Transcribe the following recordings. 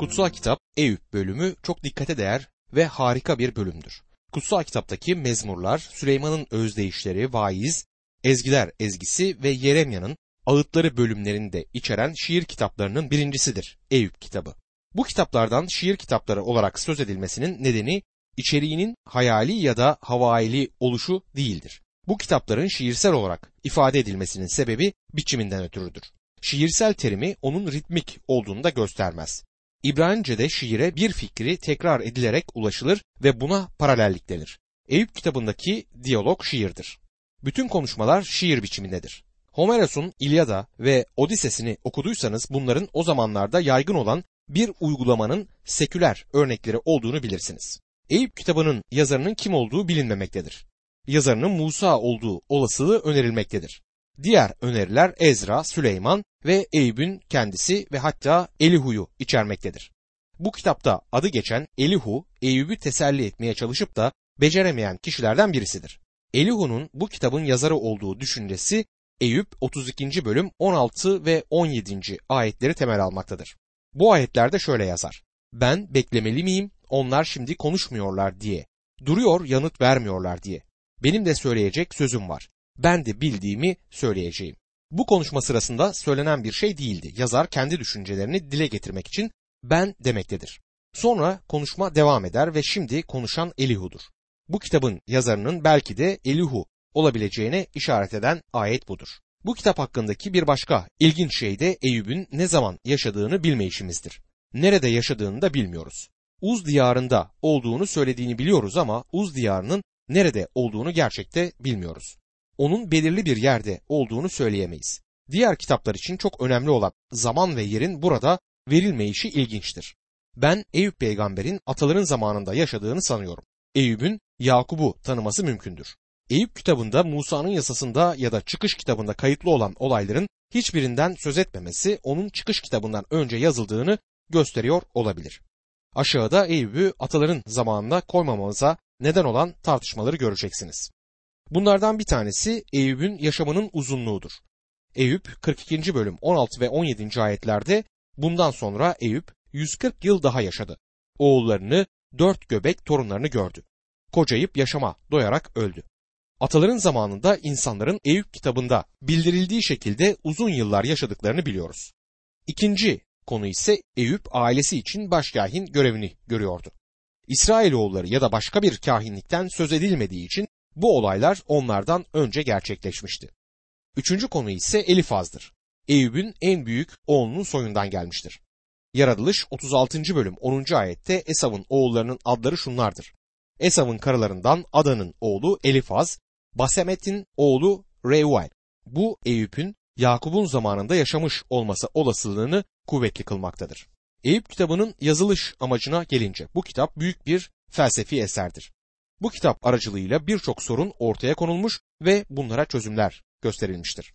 Kutsal Kitap Eyüp bölümü çok dikkate değer ve harika bir bölümdür. Kutsal Kitaptaki mezmurlar, Süleyman'ın özdeyişleri, vaiz, ezgiler ezgisi ve Yeremya'nın ağıtları bölümlerini de içeren şiir kitaplarının birincisidir Eyüp kitabı. Bu kitaplardan şiir kitapları olarak söz edilmesinin nedeni içeriğinin hayali ya da havaili oluşu değildir. Bu kitapların şiirsel olarak ifade edilmesinin sebebi biçiminden ötürüdür. Şiirsel terimi onun ritmik olduğunu da göstermez. İbranice'de şiire bir fikri tekrar edilerek ulaşılır ve buna paralellik denir. Eyüp kitabındaki diyalog şiirdir. Bütün konuşmalar şiir biçimindedir. Homeros'un İlyada ve Odises'ini okuduysanız bunların o zamanlarda yaygın olan bir uygulamanın seküler örnekleri olduğunu bilirsiniz. Eyüp kitabının yazarının kim olduğu bilinmemektedir. Yazarının Musa olduğu olasılığı önerilmektedir. Diğer öneriler Ezra, Süleyman ve Eyüp'ün kendisi ve hatta Elihu'yu içermektedir. Bu kitapta adı geçen Elihu, Eyüp'ü teselli etmeye çalışıp da beceremeyen kişilerden birisidir. Elihu'nun bu kitabın yazarı olduğu düşüncesi Eyüp 32. bölüm 16 ve 17. ayetleri temel almaktadır. Bu ayetlerde şöyle yazar: "Ben beklemeli miyim? Onlar şimdi konuşmuyorlar diye. Duruyor, yanıt vermiyorlar diye. Benim de söyleyecek sözüm var. Ben de bildiğimi söyleyeceğim." Bu konuşma sırasında söylenen bir şey değildi. Yazar kendi düşüncelerini dile getirmek için ben demektedir. Sonra konuşma devam eder ve şimdi konuşan Elihu'dur. Bu kitabın yazarının belki de Elihu olabileceğine işaret eden ayet budur. Bu kitap hakkındaki bir başka ilginç şey de Eyüp'ün ne zaman yaşadığını bilmeyişimizdir. Nerede yaşadığını da bilmiyoruz. Uz diyarında olduğunu söylediğini biliyoruz ama Uz diyarının nerede olduğunu gerçekte bilmiyoruz. Onun belirli bir yerde olduğunu söyleyemeyiz. Diğer kitaplar için çok önemli olan zaman ve yerin burada verilmeyişi ilginçtir. Ben Eyüp peygamberin ataların zamanında yaşadığını sanıyorum. Eyüp'ün Yakub'u tanıması mümkündür. Eyüp kitabında Musa'nın yasasında ya da çıkış kitabında kayıtlı olan olayların hiçbirinden söz etmemesi onun çıkış kitabından önce yazıldığını gösteriyor olabilir. Aşağıda Eyüp'ü ataların zamanına koymamamıza neden olan tartışmaları göreceksiniz. Bunlardan bir tanesi Eyüp'ün yaşamının uzunluğudur. Eyüp 42. bölüm 16 ve 17. ayetlerde bundan sonra Eyüp 140 yıl daha yaşadı. Oğullarını, 4 göbek torunlarını gördü. Kocayıp yaşama doyarak öldü. Ataların zamanında insanların Eyüp kitabında bildirildiği şekilde uzun yıllar yaşadıklarını biliyoruz. İkinci konu ise Eyüp ailesi için başkâhin görevini görüyordu. İsrailoğulları ya da başka bir kâhinlikten söz edilmediği için bu olaylar onlardan önce gerçekleşmişti. Üçüncü konu ise Elifaz'dır. Eyüp'ün en büyük oğlunun soyundan gelmiştir. Yaratılış 36. bölüm 10. ayette Esav'ın oğullarının adları şunlardır: Esav'ın karılarından Ada'nın oğlu Elifaz, Basemet'in oğlu Reuel. Bu Eyüp'ün Yakub'un zamanında yaşamış olması olasılığını kuvvetli kılmaktadır. Eyüp kitabının yazılış amacına gelince bu kitap büyük bir felsefi eserdir. Bu kitap aracılığıyla birçok sorun ortaya konulmuş ve bunlara çözümler gösterilmiştir.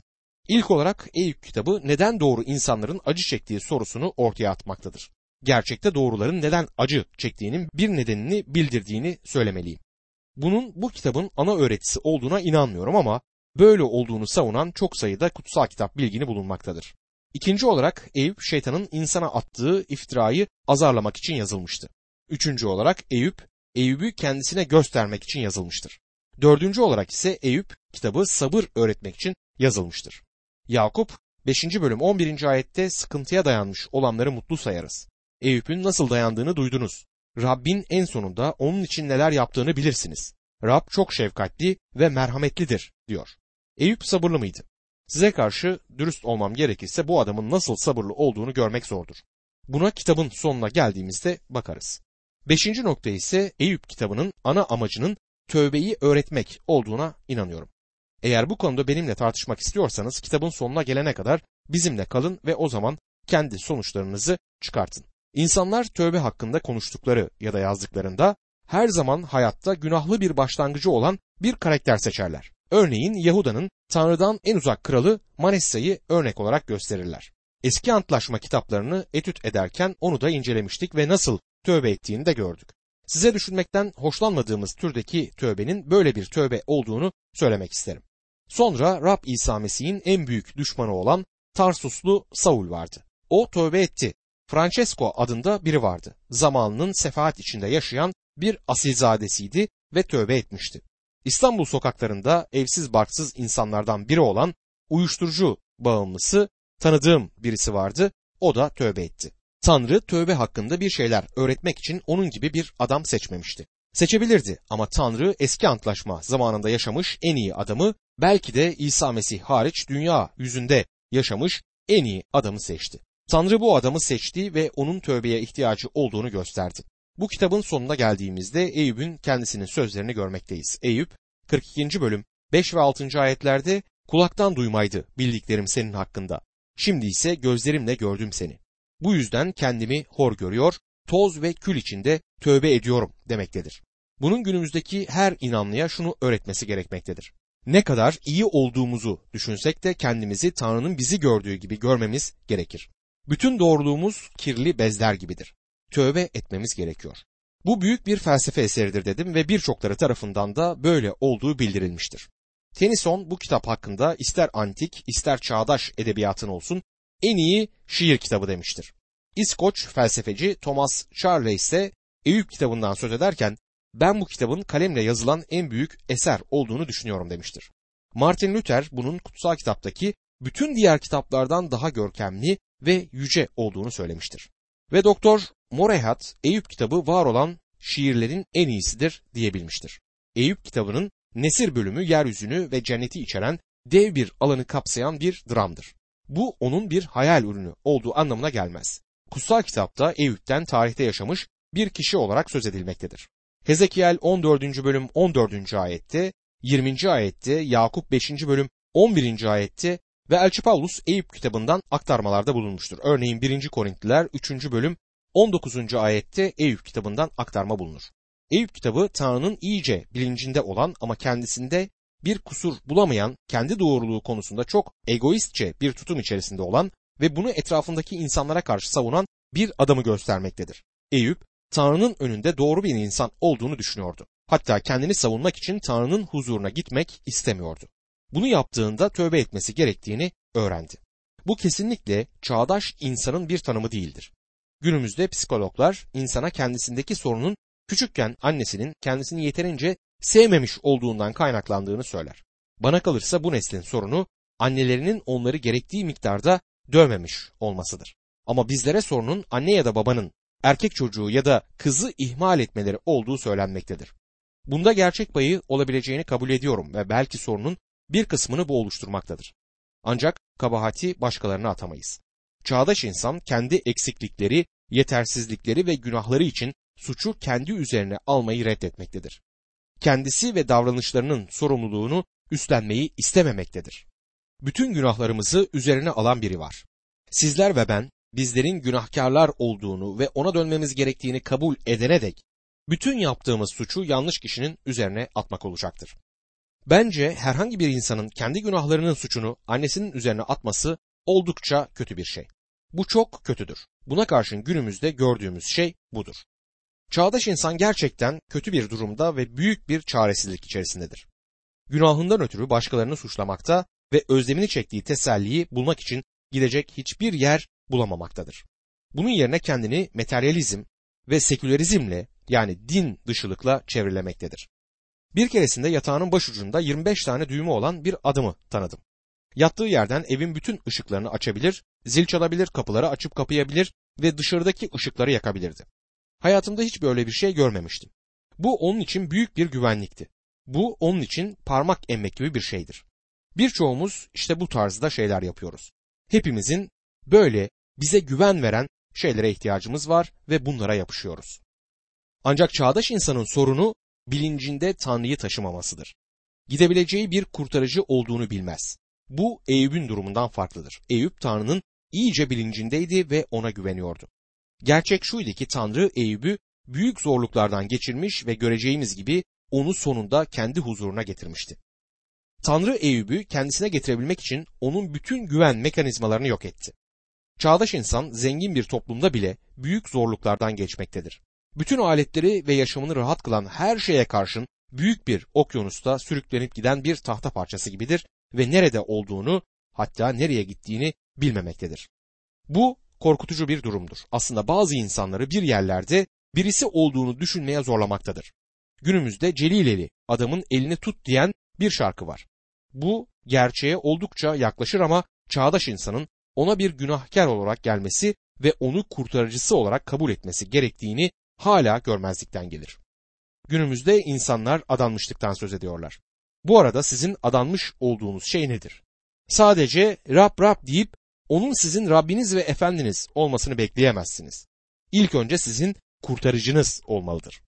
İlk olarak Eyüp kitabı neden doğru insanların acı çektiği sorusunu ortaya atmaktadır. Gerçekte doğruların neden acı çektiğinin bir nedenini bildirdiğini söylemeliyim. Bunun bu kitabın ana öğretisi olduğuna inanmıyorum ama böyle olduğunu savunan çok sayıda kutsal kitap bilgini bulunmaktadır. İkinci olarak Eyüp şeytanın insana attığı iftirayı azarlamak için yazılmıştı. Üçüncü olarak Eyüp'ü kendisine göstermek için yazılmıştır. Dördüncü olarak ise Eyüp kitabı sabır öğretmek için yazılmıştır. Yakub 5. bölüm 11. ayette sıkıntıya dayanmış olanları mutlu sayarız. Eyüp'ün nasıl dayandığını duydunuz. Rabbin en sonunda onun için neler yaptığını bilirsiniz. Rab çok şefkatli ve merhametlidir diyor. Eyüp sabırlı mıydı? Size karşı dürüst olmam gerekirse bu adamın nasıl sabırlı olduğunu görmek zordur. Buna kitabın sonuna geldiğimizde bakarız. Beşinci nokta ise Eyüp kitabının ana amacının tövbeyi öğretmek olduğuna inanıyorum. Eğer bu konuda benimle tartışmak istiyorsanız kitabın sonuna gelene kadar bizimle kalın ve o zaman kendi sonuçlarınızı çıkartın. İnsanlar tövbe hakkında konuştukları ya da yazdıklarında her zaman hayatta günahlı bir başlangıcı olan bir karakter seçerler. Örneğin Yahuda'nın Tanrı'dan en uzak kralı Manessa'yı örnek olarak gösterirler. Eski antlaşma kitaplarını etüt ederken onu da incelemiştik ve nasıl tövbe ettiğini de gördük. Size düşünmekten hoşlanmadığımız türdeki tövbenin böyle bir tövbe olduğunu söylemek isterim. Sonra Rab İsa Mesih'in en büyük düşmanı olan Tarsuslu Saul vardı. O tövbe etti Francesco adında biri vardı. Zamanının sefahat içinde yaşayan bir asilzadesiydi ve tövbe etmişti. İstanbul sokaklarında evsiz barksız insanlardan biri olan uyuşturucu bağımlısı tanıdığım birisi vardı. O da tövbe etti. Tanrı tövbe hakkında bir şeyler öğretmek için onun gibi bir adam seçmemişti. Seçebilirdi ama Tanrı eski antlaşma zamanında yaşamış en iyi adamı, belki de İsa Mesih hariç dünya yüzünde yaşamış en iyi adamı seçti. Tanrı bu adamı seçti ve onun tövbeye ihtiyacı olduğunu gösterdi. Bu kitabın sonuna geldiğimizde Eyüp'ün kendisinin sözlerini görmekteyiz. Eyüp 42. bölüm 5 ve 6. ayetlerde kulaktan duymaydı bildiklerim senin hakkında. Şimdi ise gözlerimle gördüm seni. Bu yüzden kendimi hor görüyor, toz ve kül içinde tövbe ediyorum demektedir. Bunun günümüzdeki her inanlıya şunu öğretmesi gerekmektedir. Ne kadar iyi olduğumuzu düşünsek de kendimizi Tanrı'nın bizi gördüğü gibi görmemiz gerekir. Bütün doğruluğumuz kirli bezler gibidir. Tövbe etmemiz gerekiyor. Bu büyük bir felsefe eseridir dedim ve birçokları tarafından da böyle olduğu bildirilmiştir. Tennyson bu kitap hakkında ister antik ister çağdaş edebiyatın olsun en iyi şiir kitabı demiştir. İskoç felsefeci Thomas Charles ise Eyüp kitabından söz ederken ben bu kitabın kalemle yazılan en büyük eser olduğunu düşünüyorum demiştir. Martin Luther bunun kutsal kitaptaki bütün diğer kitaplardan daha görkemli ve yüce olduğunu söylemiştir. Ve Doktor Morehat Eyüp kitabı var olan şiirlerin en iyisidir diyebilmiştir. Eyüp kitabının Nesir bölümü yeryüzünü ve cenneti içeren dev bir alanı kapsayan bir dramdır. Bu onun bir hayal ürünü olduğu anlamına gelmez. Kutsal kitapta Eyüp'ten tarihte yaşamış bir kişi olarak söz edilmektedir. Hezekiel 14. bölüm 14. ayette, 20. ayette, Yakub 5. bölüm 11. ayette ve Elçi Pavlus Eyüp kitabından aktarmalarda bulunmuştur. Örneğin 1. Korintliler 3. bölüm 19. ayette Eyüp kitabından aktarma bulunur. Eyüp kitabı Tanrı'nın iyice bilincinde olan ama kendisinde bir kusur bulamayan, kendi doğruluğu konusunda çok egoistçe bir tutum içerisinde olan ve bunu etrafındaki insanlara karşı savunan bir adamı göstermektedir. Eyüp, Tanrı'nın önünde doğru bir insan olduğunu düşünüyordu. Hatta kendini savunmak için Tanrı'nın huzuruna gitmek istemiyordu. Bunu yaptığında tövbe etmesi gerektiğini öğrendi. Bu kesinlikle çağdaş insanın bir tanımı değildir. Günümüzde psikologlar insana kendisindeki sorunun küçükken annesinin kendisini yeterince sevmemiş olduğundan kaynaklandığını söyler. Bana kalırsa bu neslin sorunu annelerinin onları gerektiği miktarda dövmemiş olmasıdır. Ama bizlere sorunun anne ya da babanın erkek çocuğu ya da kızı ihmal etmeleri olduğu söylenmektedir. Bunda gerçek payı olabileceğini kabul ediyorum ve belki sorunun bir kısmını bu oluşturmaktadır. Ancak kabahati başkalarına atamayız. Çağdaş insan kendi eksiklikleri, yetersizlikleri ve günahları için suçu kendi üzerine almayı reddetmektedir. Kendisi ve davranışlarının sorumluluğunu üstlenmeyi istememektedir. Bütün günahlarımızı üzerine alan biri var. Sizler ve ben, bizlerin günahkarlar olduğunu ve ona dönmemiz gerektiğini kabul edene dek bütün yaptığımız suçu yanlış kişinin üzerine atmak olacaktır. Bence herhangi bir insanın kendi günahlarının suçunu annesinin üzerine atması oldukça kötü bir şey. Bu çok kötüdür. Buna karşın günümüzde gördüğümüz şey budur. Çağdaş insan gerçekten kötü bir durumda ve büyük bir çaresizlik içerisindedir. Günahından ötürü başkalarını suçlamakta ve özlemini çektiği teselliyi bulmak için gidecek hiçbir yer bulamamaktadır. Bunun yerine kendini materyalizm ve sekülerizmle, yani din dışılıkla çevrilemektedir. Bir keresinde yatağının başucunda 25 tane düğümü olan bir adamı tanıdım. Yattığı yerden evin bütün ışıklarını açabilir, zil çalabilir, kapıları açıp kapayabilir ve dışarıdaki ışıkları yakabilirdi. Hayatımda hiç böyle bir şey görmemiştim. Bu onun için büyük bir güvenlikti. Bu onun için parmak emmek gibi bir şeydir. Birçoğumuz işte bu tarzda şeyler yapıyoruz. Hepimizin böyle bize güven veren şeylere ihtiyacımız var ve bunlara yapışıyoruz. Ancak çağdaş insanın sorunu bilincinde Tanrı'yı taşımamasıdır. Gidebileceği bir kurtarıcı olduğunu bilmez. Bu Eyüp'ün durumundan farklıdır. Eyüp Tanrı'nın iyice bilincindeydi ve ona güveniyordu. Gerçek şuydu ki Tanrı Eyüp'ü büyük zorluklardan geçirmiş ve göreceğimiz gibi onu sonunda kendi huzuruna getirmişti. Tanrı Eyüp'ü kendisine getirebilmek için onun bütün güven mekanizmalarını yok etti. Çağdaş insan zengin bir toplumda bile büyük zorluklardan geçmektedir. Bütün aletleri ve yaşamını rahat kılan her şeye karşın büyük bir okyanusta sürüklenip giden bir tahta parçası gibidir ve nerede olduğunu, hatta nereye gittiğini bilmemektedir. Bu korkutucu bir durumdur. Aslında bazı insanları bir yerlerde birisi olduğunu düşünmeye zorlamaktadır. Günümüzde Celileli adamın elini tut diyen bir şarkı var. Bu gerçeğe oldukça yaklaşır ama çağdaş insanın ona bir günahkar olarak gelmesi ve onu kurtarıcısı olarak kabul etmesi gerektiğini hala görmezlikten gelir. Günümüzde insanlar adanmışlıktan söz ediyorlar. Bu arada sizin adanmış olduğunuz şey nedir? Sadece Rab Rab deyip onun sizin Rabbiniz ve Efendiniz olmasını bekleyemezsiniz. İlk önce sizin kurtarıcınız olmalıdır.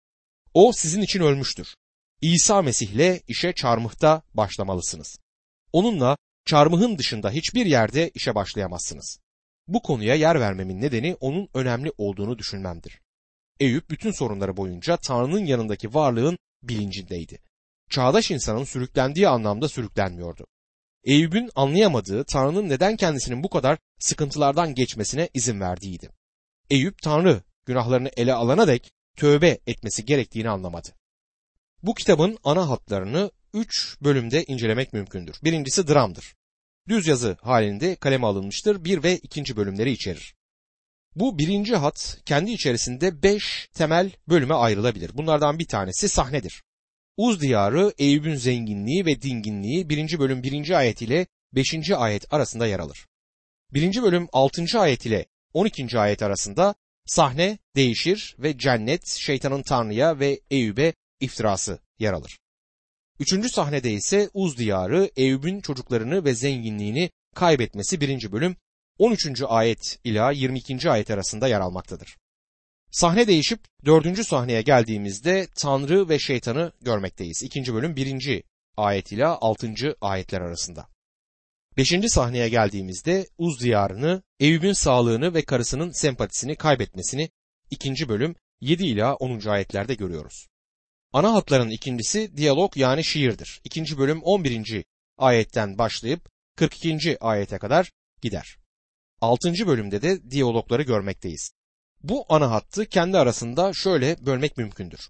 O sizin için ölmüştür. İsa Mesih'le işe çarmıhta başlamalısınız. Onunla çarmıhın dışında hiçbir yerde işe başlayamazsınız. Bu konuya yer vermemin nedeni onun önemli olduğunu düşünmemdir. Eyüp bütün sorunları boyunca Tanrı'nın yanındaki varlığın bilincindeydi. Çağdaş insanın sürüklendiği anlamda sürüklenmiyordu. Eyüp'ün anlayamadığı Tanrı'nın neden kendisinin bu kadar sıkıntılardan geçmesine izin verdiğiydi. Eyüp Tanrı günahlarını ele alana dek tövbe etmesi gerektiğini anlamadı. Bu kitabın ana hatlarını 3 bölümde incelemek mümkündür. Birincisi dramdır. Düz yazı halinde kaleme alınmıştır. 1 ve 2. bölümleri içerir. Bu birinci hat kendi içerisinde 5 temel bölüme ayrılabilir. Bunlardan bir tanesi sahnedir. Uz diyarı, Eyüp'ün zenginliği ve dinginliği 1. bölüm 1. ayet ile 5. ayet arasında yer alır. 1. bölüm 6. ayet ile 12. ayet arasında sahne değişir ve cennet, şeytanın Tanrı'ya ve Eyüp'e iftirası yer alır. 3. sahnede ise Uz diyarı, Eyüp'ün çocuklarını ve zenginliğini kaybetmesi 1. bölüm 13. ayet ila 22. ayet arasında yer almaktadır. Sahne değişip 4. sahneye geldiğimizde Tanrı ve şeytanı görmekteyiz. 2. bölüm 1. ayet ila 6. ayetler arasında. 5. sahneye geldiğimizde Uz diyarını, Eyüp'ün sağlığını ve karısının sempatisini kaybetmesini 2. bölüm 7 ila 10. ayetlerde görüyoruz. Ana hatların ikincisi diyalog yani şiirdir. 2. bölüm 11. ayetten başlayıp 42. ayete kadar gider. 6. bölümde de diyalogları görmekteyiz. Bu ana hattı kendi arasında şöyle bölmek mümkündür.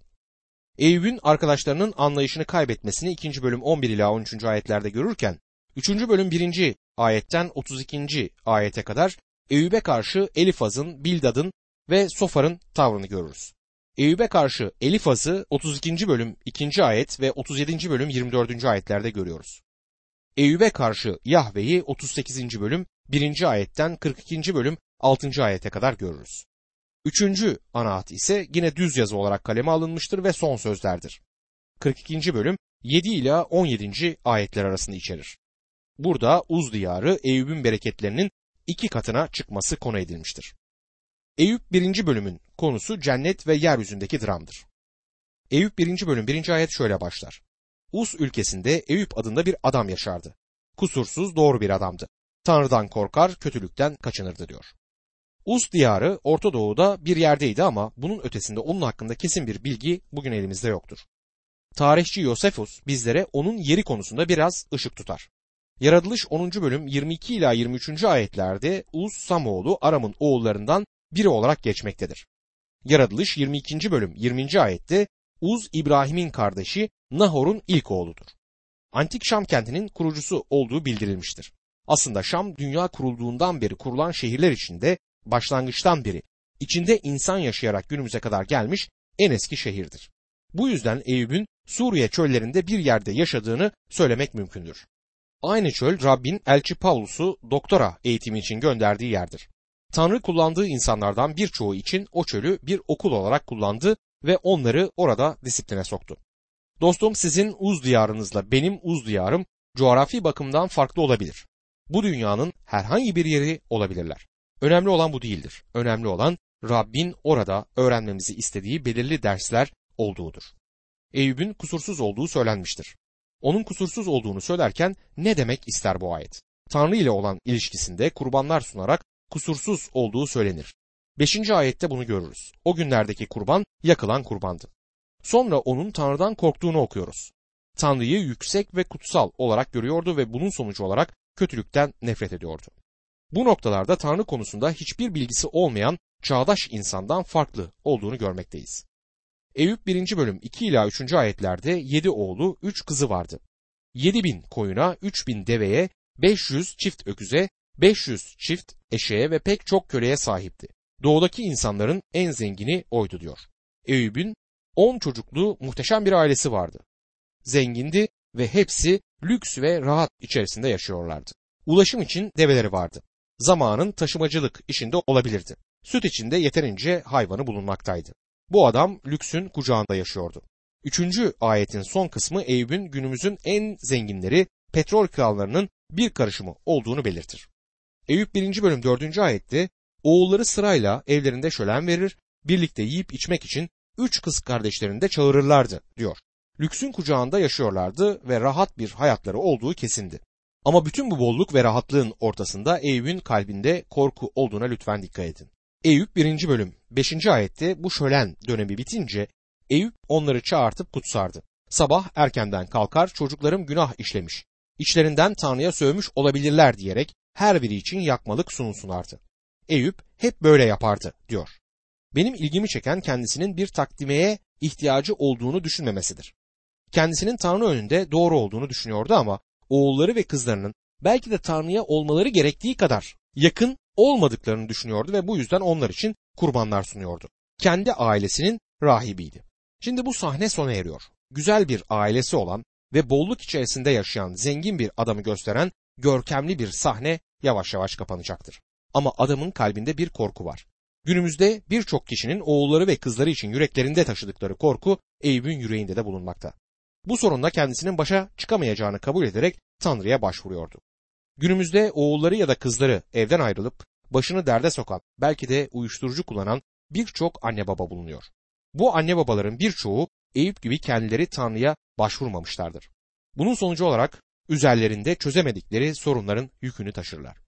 Eyüp'ün arkadaşlarının anlayışını kaybetmesini 2. bölüm 11 ila 13. ayetlerde görürken 3. bölüm 1. ayetten 32. ayete kadar Eyüp'e karşı Elifaz'ın, Bildad'ın ve Sofar'ın tavrını görürüz. Eyüp'e karşı Elifaz'ı 32. bölüm 2. ayet ve 37. bölüm 24. ayetlerde görüyoruz. Eyüp'e karşı Yahve'yi 38. bölüm 1. ayetten 42. bölüm 6. ayete kadar görürüz. 3. ana hat ise yine düz yazı olarak kaleme alınmıştır ve son sözlerdir. 42. bölüm 7 ile 17. ayetler arasında içerir. Burada Uz diyarı Eyüp'ün bereketlerinin 2 katına çıkması konu edilmiştir. Eyüp 1. bölümün konusu cennet ve yeryüzündeki dramdır. Eyüp 1. bölüm 1. ayet şöyle başlar. Uz ülkesinde Eyüp adında bir adam yaşardı. Kusursuz doğru bir adamdı. Tanrı'dan korkar, kötülükten kaçınırdı diyor. Uz diyarı Orta Doğu'da bir yerdeydi ama bunun ötesinde onun hakkında kesin bir bilgi bugün elimizde yoktur. Tarihçi Josefus bizlere onun yeri konusunda biraz ışık tutar. Yaratılış 10. bölüm 22 ila 23. ayetlerde Uz Samoğlu Aram'ın oğullarından biri olarak geçmektedir. Yaratılış 22. bölüm 20. ayette Uz İbrahim'in kardeşi Nahor'un ilk oğludur. Antik Şam kentinin kurucusu olduğu bildirilmiştir. Aslında Şam dünya kurulduğundan beri kurulan şehirler içinde başlangıçtan beri içinde insan yaşayarak günümüze kadar gelmiş en eski şehirdir. Bu yüzden Eyüp'ün Suriye çöllerinde bir yerde yaşadığını söylemek mümkündür. Aynı çöl Rabbin elçi Pavlus'u doktora eğitimi için gönderdiği yerdir. Tanrı kullandığı insanlardan birçoğu için o çölü bir okul olarak kullandı ve onları orada disipline soktu. Dostum sizin Uz diyarınızla benim Uz diyarım coğrafi bakımdan farklı olabilir. Bu dünyanın herhangi bir yeri olabilirler. Önemli olan bu değildir. Önemli olan Rabbin orada öğrenmemizi istediği belirli dersler olduğudur. Eyüp'ün kusursuz olduğu söylenmiştir. Onun kusursuz olduğunu söylerken ne demek ister bu ayet? Tanrı ile olan ilişkisinde kurbanlar sunarak kusursuz olduğu söylenir. 5. ayette bunu görürüz. O günlerdeki kurban yakılan kurbandı. Sonra onun Tanrı'dan korktuğunu okuyoruz. Tanrı'yı yüksek ve kutsal olarak görüyordu ve bunun sonucu olarak kötülükten nefret ediyordu. Bu noktalarda Tanrı konusunda hiçbir bilgisi olmayan çağdaş insandan farklı olduğunu görmekteyiz. Eyüp 1. bölüm 2 ila 3. ayetlerde 7 oğlu 3 kızı vardı. 7.000 koyuna, 3.000 deveye, 500 çift öküze, 500 çift eşeğe ve pek çok köleye sahipti. Doğudaki insanların en zengini oydu diyor. Eyüp'ün 10 çocuklu muhteşem bir ailesi vardı. Zengindi ve hepsi lüks ve rahat içerisinde yaşıyorlardı. Ulaşım için develeri vardı. Zamanın taşımacılık işinde olabilirdi. Süt içinde yeterince hayvanı bulunmaktaydı. Bu adam lüksün kucağında yaşıyordu. 3. ayetin son kısmı Eyüp'ün günümüzün en zenginleri petrol krallarının bir karışımı olduğunu belirtir. Eyüp 1. bölüm 4. ayette oğulları sırayla evlerinde şölen verir, birlikte yiyip içmek için 3 kız kardeşlerini de çağırırlardı diyor. Lüksün kucağında yaşıyorlardı ve rahat bir hayatları olduğu kesindi. Ama bütün bu bolluk ve rahatlığın ortasında Eyüp'ün kalbinde korku olduğuna lütfen dikkat edin. Eyüp 1. bölüm 5. ayette bu şölen dönemi bitince Eyüp onları çağırtıp kutsardı. Sabah erkenden kalkar, çocuklarım günah işlemiş, İçlerinden Tanrı'ya sövmüş olabilirler diyerek her biri için yakmalık sunum sunardı. Eyüp hep böyle yapardı diyor. Benim ilgimi çeken kendisinin bir takdimeye ihtiyacı olduğunu düşünmemesidir. Kendisinin Tanrı önünde doğru olduğunu düşünüyordu ama oğulları ve kızlarının belki de Tanrı'ya olmaları gerektiği kadar yakın olmadıklarını düşünüyordu ve bu yüzden onlar için kurbanlar sunuyordu. Kendi ailesinin rahibiydi. Şimdi bu sahne sona eriyor. Güzel bir ailesi olan ve bolluk içerisinde yaşayan zengin bir adamı gösteren görkemli bir sahne yavaş yavaş kapanacaktır. Ama adamın kalbinde bir korku var. Günümüzde birçok kişinin oğulları ve kızları için yüreklerinde taşıdıkları korku Eyüp'ün yüreğinde de bulunmakta. Bu sorunla kendisinin başa çıkamayacağını kabul ederek Tanrı'ya başvuruyordu. Günümüzde oğulları ya da kızları evden ayrılıp başını derde sokan, belki de uyuşturucu kullanan birçok anne baba bulunuyor. Bu anne babaların birçoğu Eyüp gibi kendileri Tanrı'ya başvurmamışlardır. Bunun sonucu olarak üzerlerinde çözemedikleri sorunların yükünü taşırlar.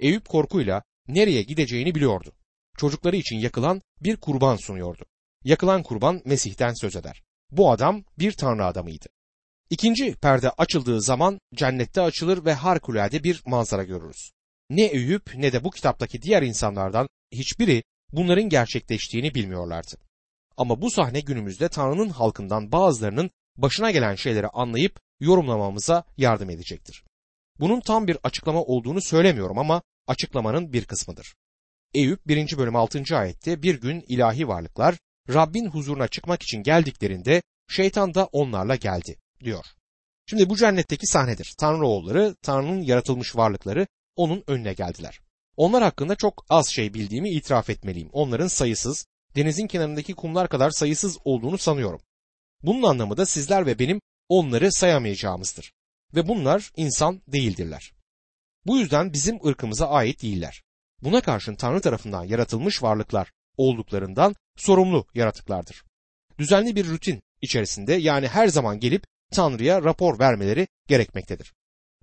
Eyüp korkuyla nereye gideceğini biliyordu. Çocukları için yakılan bir kurban sunuyordu. Yakılan kurban Mesih'ten söz eder. Bu adam bir Tanrı adamıydı. 2. perde açıldığı zaman cennette açılır ve harikulade bir manzara görürüz. Ne Eyüp ne de bu kitaptaki diğer insanlardan hiçbiri bunların gerçekleştiğini bilmiyorlardı. Ama bu sahne günümüzde Tanrı'nın halkından bazılarının başına gelen şeyleri anlayıp yorumlamamıza yardım edecektir. Bunun tam bir açıklama olduğunu söylemiyorum ama açıklamanın bir kısmıdır. Eyüp 1. bölüm 6. ayette bir gün ilahi varlıklar Rabbin huzuruna çıkmak için geldiklerinde şeytan da onlarla geldi diyor. Şimdi bu cennetteki sahnedir. Tanrı oğulları, Tanrı'nın yaratılmış varlıkları onun önüne geldiler. Onlar hakkında çok az şey bildiğimi itiraf etmeliyim. Onların sayısız, denizin kenarındaki kumlar kadar sayısız olduğunu sanıyorum. Bunun anlamı da sizler ve benim onları sayamayacağımızdır. Ve bunlar insan değildirler. Bu yüzden bizim ırkımıza ait değiller. Buna karşın Tanrı tarafından yaratılmış varlıklar olduklarından sorumlu yaratıklardır. Düzenli bir rutin içerisinde, yani her zaman gelip Tanrı'ya rapor vermeleri gerekmektedir.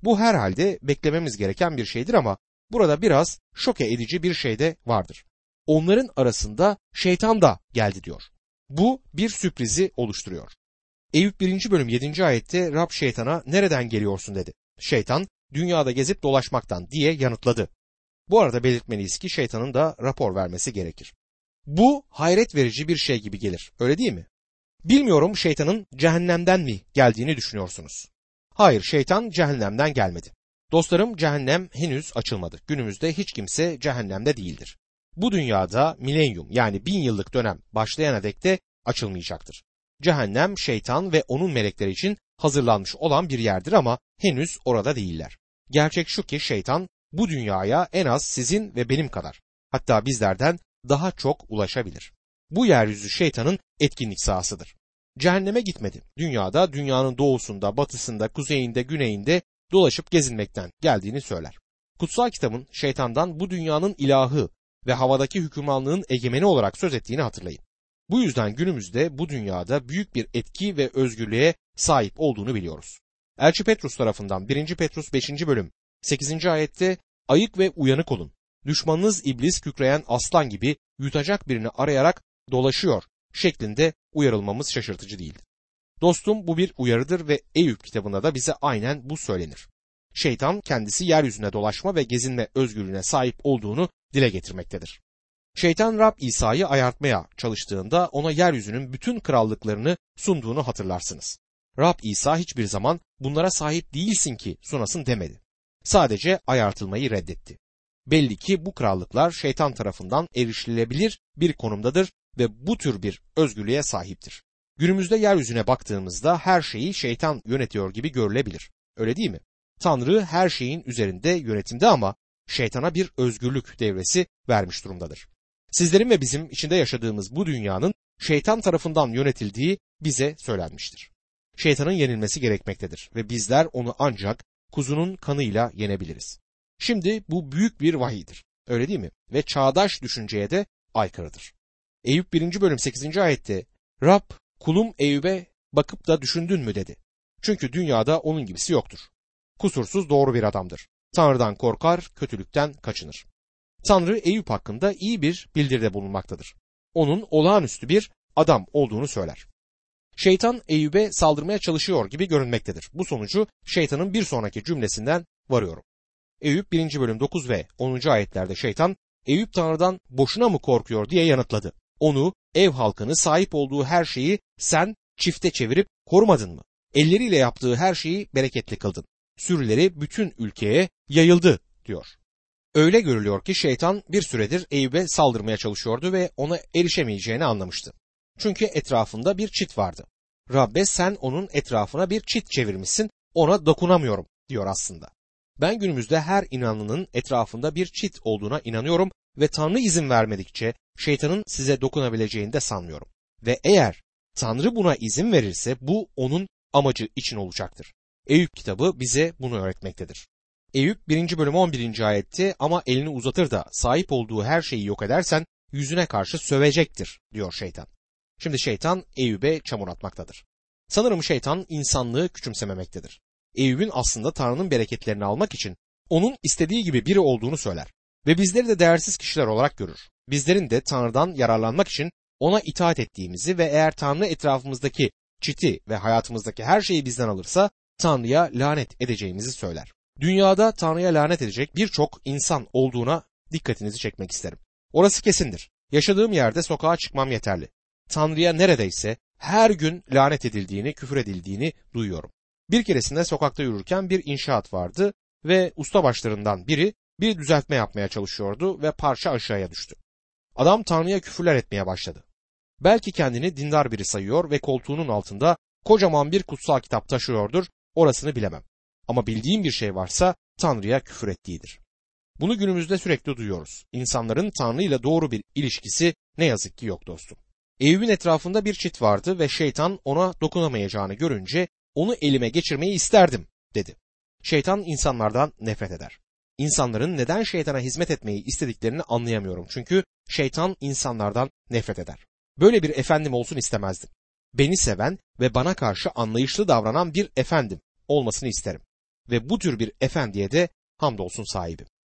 Bu herhalde beklememiz gereken bir şeydir ama burada biraz şoke edici bir şey de vardır. Onların arasında şeytan da geldi diyor. Bu bir sürprizi oluşturuyor. Eyüp 1. bölüm 7. ayette Rab şeytana nereden geliyorsun dedi. Şeytan dünyada gezip dolaşmaktan diye yanıtladı. Bu arada belirtmeliyiz ki şeytanın da rapor vermesi gerekir. Bu hayret verici bir şey gibi gelir, öyle değil mi? Bilmiyorum, şeytanın cehennemden mi geldiğini düşünüyorsunuz? Hayır, şeytan cehennemden gelmedi. Dostlarım, cehennem henüz açılmadı. Günümüzde hiç kimse cehennemde değildir. Bu dünyada milenyum, yani 1000 yıllık dönem başlayana dek de açılmayacaktır. Cehennem şeytan ve onun melekleri için hazırlanmış olan bir yerdir ama henüz orada değiller. Gerçek şu ki şeytan bu dünyaya en az sizin ve benim kadar, hatta bizlerden daha çok ulaşabilir. Bu yeryüzü şeytanın etkinlik sahasıdır. Cehenneme gitmedi. Dünyada, dünyanın doğusunda, batısında, kuzeyinde, güneyinde dolaşıp gezinmekten geldiğini söyler. Kutsal kitabın şeytandan bu dünyanın ilahı ve havadaki hükümranlığın egemeni olarak söz ettiğini hatırlayın. Bu yüzden günümüzde bu dünyada büyük bir etki ve özgürlüğe sahip olduğunu biliyoruz. Elçi Petrus tarafından 1. Petrus 5. bölüm 8. ayette ayık ve uyanık olun. Düşmanınız iblis kükreyen aslan gibi yutacak birini arayarak dolaşıyor şeklinde uyarılmamız şaşırtıcı değildi. Dostum, bu bir uyarıdır ve Eyüp kitabında da bize aynen bu söylenir. Şeytan kendisi yeryüzüne dolaşma ve gezinme özgürlüğüne sahip olduğunu dile getirmektedir. Şeytan Rab İsa'yı ayartmaya çalıştığında ona yeryüzünün bütün krallıklarını sunduğunu hatırlarsınız. Rab İsa hiçbir zaman bunlara sahip değilsin ki sunasın demedi. Sadece ayartılmayı reddetti. Belli ki bu krallıklar şeytan tarafından erişilebilir bir konumdadır ve bu tür bir özgürlüğe sahiptir. Günümüzde yeryüzüne baktığımızda her şeyi şeytan yönetiyor gibi görülebilir. Öyle değil mi? Tanrı her şeyin üzerinde yönetimde ama şeytana bir özgürlük devresi vermiş durumdadır. Sizlerin ve bizim içinde yaşadığımız bu dünyanın şeytan tarafından yönetildiği bize söylenmiştir. Şeytanın yenilmesi gerekmektedir ve bizler onu ancak kuzunun kanıyla yenebiliriz. Şimdi bu büyük bir vahiydir. Öyle değil mi? Ve çağdaş düşünceye de aykırıdır. Eyüp 1. bölüm 8. ayette Rab kulum Eyüp'e bakıp da düşündün mü dedi. Çünkü dünyada onun gibisi yoktur. Kusursuz doğru bir adamdır. Tanrı'dan korkar, kötülükten kaçınır. Tanrı Eyüp hakkında iyi bir bildiride bulunmaktadır. Onun olağanüstü bir adam olduğunu söyler. Şeytan Eyüp'e saldırmaya çalışıyor gibi görünmektedir. Bu sonucu şeytanın bir sonraki cümlesinden varıyorum. Eyüp 1. bölüm 9 ve 10. ayetlerde şeytan, Eyüp Tanrı'dan boşuna mı korkuyor diye yanıtladı. Onu, ev halkını, sahip olduğu her şeyi sen çifte çevirip korumadın mı? Elleriyle yaptığı her şeyi bereketli kıldın. Sürüleri bütün ülkeye yayıldı diyor. Öyle görülüyor ki şeytan bir süredir Eyüp'e saldırmaya çalışıyordu ve ona erişemeyeceğini anlamıştı. Çünkü etrafında bir çit vardı. Rabbe sen onun etrafına bir çit çevirmişsin, ona dokunamıyorum diyor aslında. Ben günümüzde her inanlının etrafında bir çit olduğuna inanıyorum ve Tanrı izin vermedikçe şeytanın size dokunabileceğini de sanmıyorum. Ve eğer Tanrı buna izin verirse bu onun amacı için olacaktır. Eyüp kitabı bize bunu öğretmektedir. Eyüp 1. bölüm 11. ayette ama elini uzatır da sahip olduğu her şeyi yok edersen yüzüne karşı sövecektir diyor şeytan. Şimdi şeytan Eyüp'e çamur atmaktadır. Sanırım şeytan insanlığı küçümsememektedir. Eyüp'ün aslında Tanrı'nın bereketlerini almak için onun istediği gibi biri olduğunu söyler ve bizleri de değersiz kişiler olarak görür. Bizlerin de Tanrı'dan yararlanmak için ona itaat ettiğimizi ve eğer Tanrı etrafımızdaki çiti ve hayatımızdaki her şeyi bizden alırsa Tanrı'ya lanet edeceğimizi söyler. Dünyada Tanrı'ya lanet edecek birçok insan olduğuna dikkatinizi çekmek isterim. Orası kesindir. Yaşadığım yerde sokağa çıkmam yeterli. Tanrı'ya neredeyse her gün lanet edildiğini, küfür edildiğini duyuyorum. Bir keresinde sokakta yürürken bir inşaat vardı ve ustabaşlarından biri bir düzeltme yapmaya çalışıyordu ve parça aşağıya düştü. Adam Tanrı'ya küfürler etmeye başladı. Belki kendini dindar biri sayıyor ve koltuğunun altında kocaman bir kutsal kitap taşıyordur, orasını bilemem. Ama bildiğim bir şey varsa Tanrı'ya küfür ettiğidir. Bunu günümüzde sürekli duyuyoruz. İnsanların Tanrı ile doğru bir ilişkisi ne yazık ki yok dostum. Eyüp'ün etrafında bir çit vardı ve şeytan ona dokunamayacağını görünce onu elime geçirmeyi isterdim dedi. Şeytan insanlardan nefret eder. İnsanların neden şeytana hizmet etmeyi istediklerini anlayamıyorum. Çünkü şeytan insanlardan nefret eder. Böyle bir efendim olsun istemezdim. Beni seven ve bana karşı anlayışlı davranan bir efendim olmasını isterim. Ve bu tür bir efendiye de hamdolsun sahibim.